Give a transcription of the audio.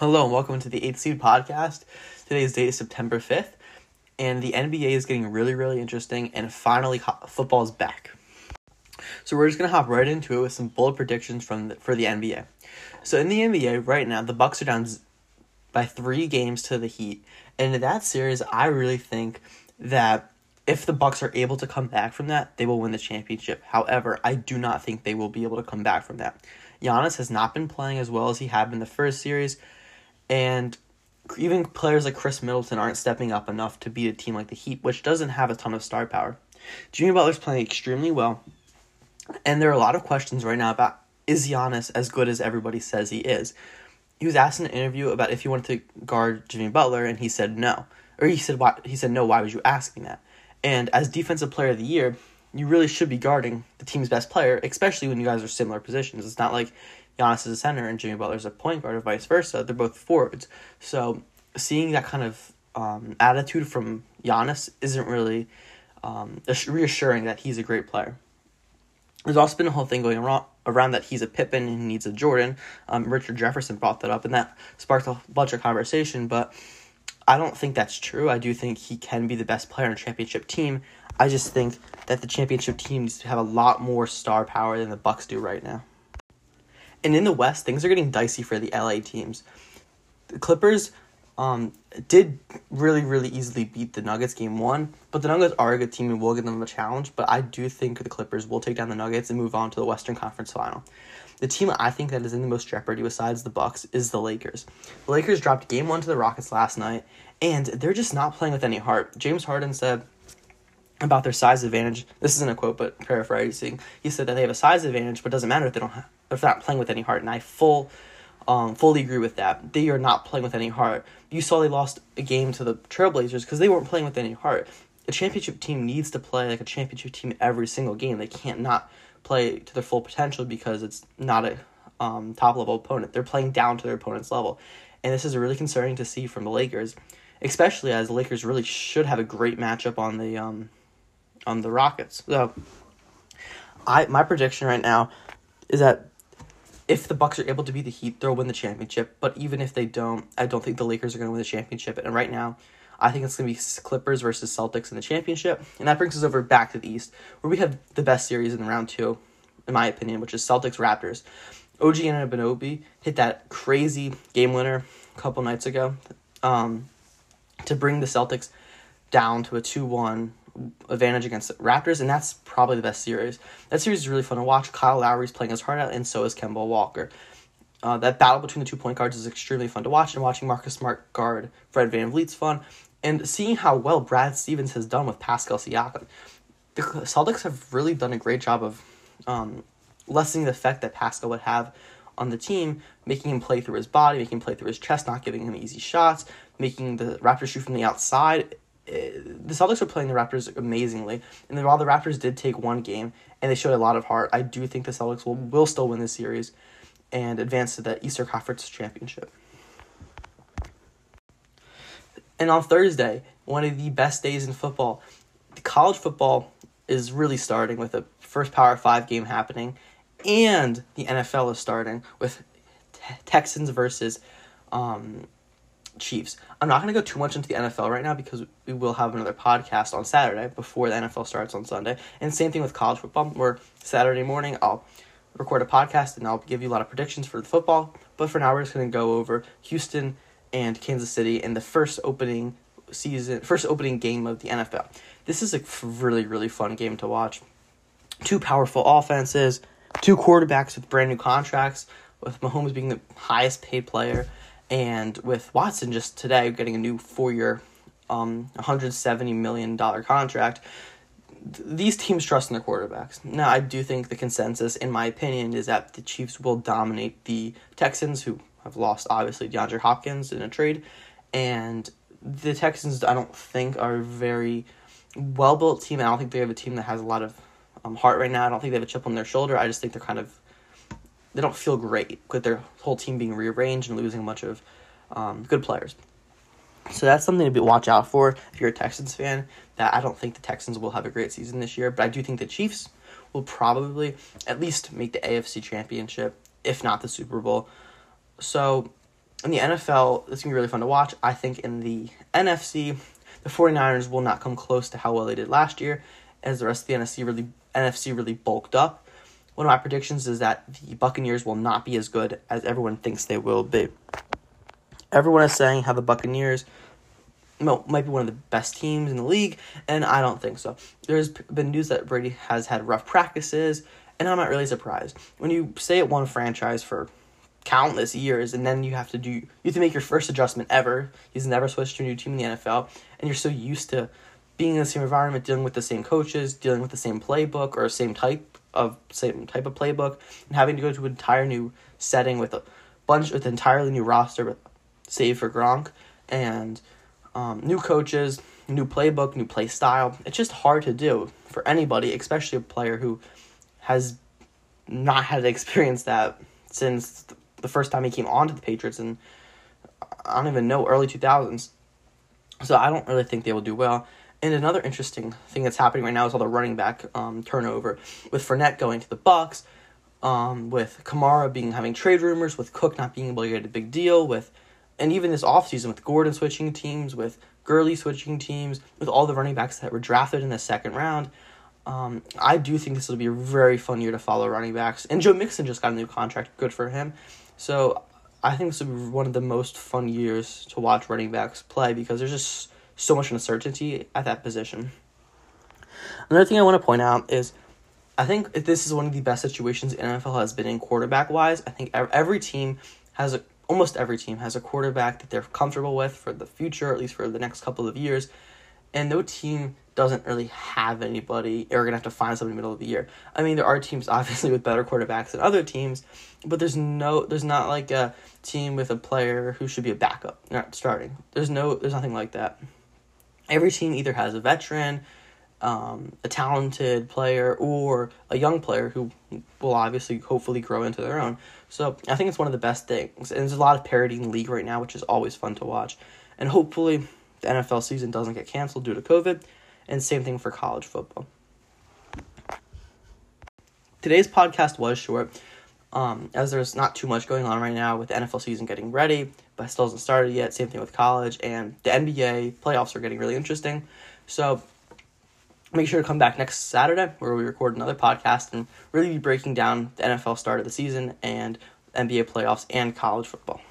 Hello and welcome to the 8th Seed Podcast. Today's date is September 5th, and the NBA is getting really, really interesting, and finally football is back. So we're just going to hop right into it with some bold predictions for the NBA. So in the NBA right now, the Bucks are down by 3 games to the Heat, and in that series, I really think that if the Bucks are able to come back from that, they will win the championship. However, I do not think they will be able to come back from that. Giannis has not been playing as well as he had in the first series, and even players like Chris Middleton aren't stepping up enough to beat a team like the Heat, which doesn't have a ton of star power. Jimmy Butler's playing extremely well, and there are a lot of questions right now about, is Giannis as good as everybody says he is? He was asked in an interview about if he wanted to guard Jimmy Butler, and he said no. Or he said no, why would you ask me that? And as Defensive Player of the Year, you really should be guarding the team's best player, especially when you guys are similar positions. It's not like Giannis is a center and Jimmy Butler is a point guard or vice versa. They're both forwards. So seeing that kind of attitude from Giannis isn't really reassuring that he's a great player. There's also been a whole thing going around that he's a Pippen and he needs a Jordan. Richard Jefferson brought that up, and that sparked a bunch of conversation, but I don't think that's true. I do think he can be the best player on a championship team. I just think that the championship team needs to have a lot more star power than the Bucks do right now. And in the West, things are getting dicey for the LA teams. The Clippers did really, really easily beat the Nuggets game one, but the Nuggets are a good team and will give them a challenge, but I do think the Clippers will take down the Nuggets and move on to the Western Conference Final. The team I think that is in the most jeopardy besides the Bucks is the Lakers. The Lakers dropped game one to the Rockets last night, and they're just not playing with any heart. James Harden said about their size advantage. This isn't a quote, but paraphrasing. He said that they have a size advantage, but it doesn't matter if they don't have, if they're not playing with any heart. And I fully agree with that. They are not playing with any heart. You saw they lost a game to the Trailblazers because they weren't playing with any heart. A championship team needs to play like a championship team every single game. They can't not play to their full potential because it's not a top-level opponent. They're playing down to their opponent's level. And this is really concerning to see from the Lakers, especially as the Lakers really should have a great matchup on the Rockets. So my prediction right now is that if the Bucks are able to beat the Heat, they'll win the championship. But even if they don't, I don't think the Lakers are going to win the championship. And right now, I think it's going to be Clippers versus Celtics in the championship. And that brings us over back to the East, where we have the best series in round two, in my opinion, which is Celtics-Raptors. OG Anunoby hit that crazy game winner a couple nights ago to bring the Celtics down to a 2-1 advantage against the Raptors, and that's probably the best series. That series is really fun to watch. Kyle Lowry's playing his heart out, and so is Kemba Walker. That battle between the 2 point guards is extremely fun to watch, and watching Marcus Smart guard Fred VanVleet's fun, and seeing how well Brad Stevens has done with Pascal Siakam. The Celtics have really done a great job of lessening the effect that Pascal would have on the team, making him play through his body, making him play through his chest, not giving him easy shots, making the Raptors shoot from the outside. The Celtics were playing the Raptors amazingly, and while the Raptors did take one game and they showed a lot of heart, I do think the Celtics will still win this series and advance to the Eastern Conference Championship. And on Thursday, one of the best days in football, the college football is really starting with the first Power 5 game happening, and the NFL is starting with Texans versus Chiefs. I'm not going to go too much into the NFL right now because we will have another podcast on Saturday before the NFL starts on Sunday. And same thing with college football, where Saturday morning I'll record a podcast and I'll give you a lot of predictions for the football. But for now, we're just going to go over Houston and Kansas City in the first opening game of the NFL. This is a really, really fun game to watch. Two powerful offenses, two quarterbacks with brand new contracts, with Mahomes being the highest paid player, and with Watson just today getting a new 4-year, $170 million contract. These teams trust in their quarterbacks. Now, I do think the consensus, in my opinion, is that the Chiefs will dominate the Texans, who have lost, obviously, DeAndre Hopkins in a trade. And the Texans, I don't think, are a very well-built team. I don't think they have a team that has a lot of heart right now. I don't think they have a chip on their shoulder. I just think they're kind of... they don't feel great with their whole team being rearranged and losing a bunch of good players. So that's something to watch out for if you're a Texans fan, that I don't think the Texans will have a great season this year, but I do think the Chiefs will probably at least make the AFC Championship, if not the Super Bowl. So in the NFL, it's going to be really fun to watch. I think in the NFC, the 49ers will not come close to how well they did last year, as the rest of the NFC really bulked up. One of my predictions is that the Buccaneers will not be as good as everyone thinks they will be. Everyone is saying how the Buccaneers might be one of the best teams in the league, and I don't think so. There's been news that Brady has had rough practices, and I'm not really surprised. When you stay at one franchise for countless years, and then you have to make your first adjustment ever. He's never switched to a new team in the NFL, and you're so used to being in the same environment, dealing with the same coaches, dealing with the same playbook or same type of playbook, and having to go to an entire new setting with an entirely new roster, save for Gronk, and new coaches, new playbook, new play style. It's just hard to do for anybody, especially a player who has not had to experience that since the first time he came onto the Patriots in, I don't even know, early 2000s. So I don't really think they will do well. And another interesting thing that's happening right now is all the running back turnover, with Fournette going to the Bucs, with Kamara having trade rumors, with Cook not being able to get a big deal, and even this offseason with Gordon switching teams, with Gurley switching teams, with all the running backs that were drafted in the second round. I do think this will be a very fun year to follow running backs. And Joe Mixon just got a new contract. Good for him. So I think this will be one of the most fun years to watch running backs play, because there's just so much uncertainty at that position. Another thing I want to point out is I think this is one of the best situations the NFL has been in quarterback-wise. I think almost every team has a quarterback that they're comfortable with for the future, at least for the next couple of years. And no team doesn't really have anybody, or are going to have to find somebody in the middle of the year. I mean, there are teams, obviously, with better quarterbacks than other teams, but there's not like a team with a player who should be a backup, not starting. There's nothing like that. Every team either has a veteran, a talented player, or a young player who will obviously hopefully grow into their own. So I think it's one of the best things. And there's a lot of parity in the league right now, which is always fun to watch. And hopefully the NFL season doesn't get canceled due to COVID, and same thing for college football. Today's podcast was short, as there's not too much going on right now with the NFL season getting ready, but it still hasn't started yet. Same thing with college, and the NBA playoffs are getting really interesting. So make sure to come back next Saturday, where we record another podcast and really be breaking down the NFL start of the season and NBA playoffs and college football.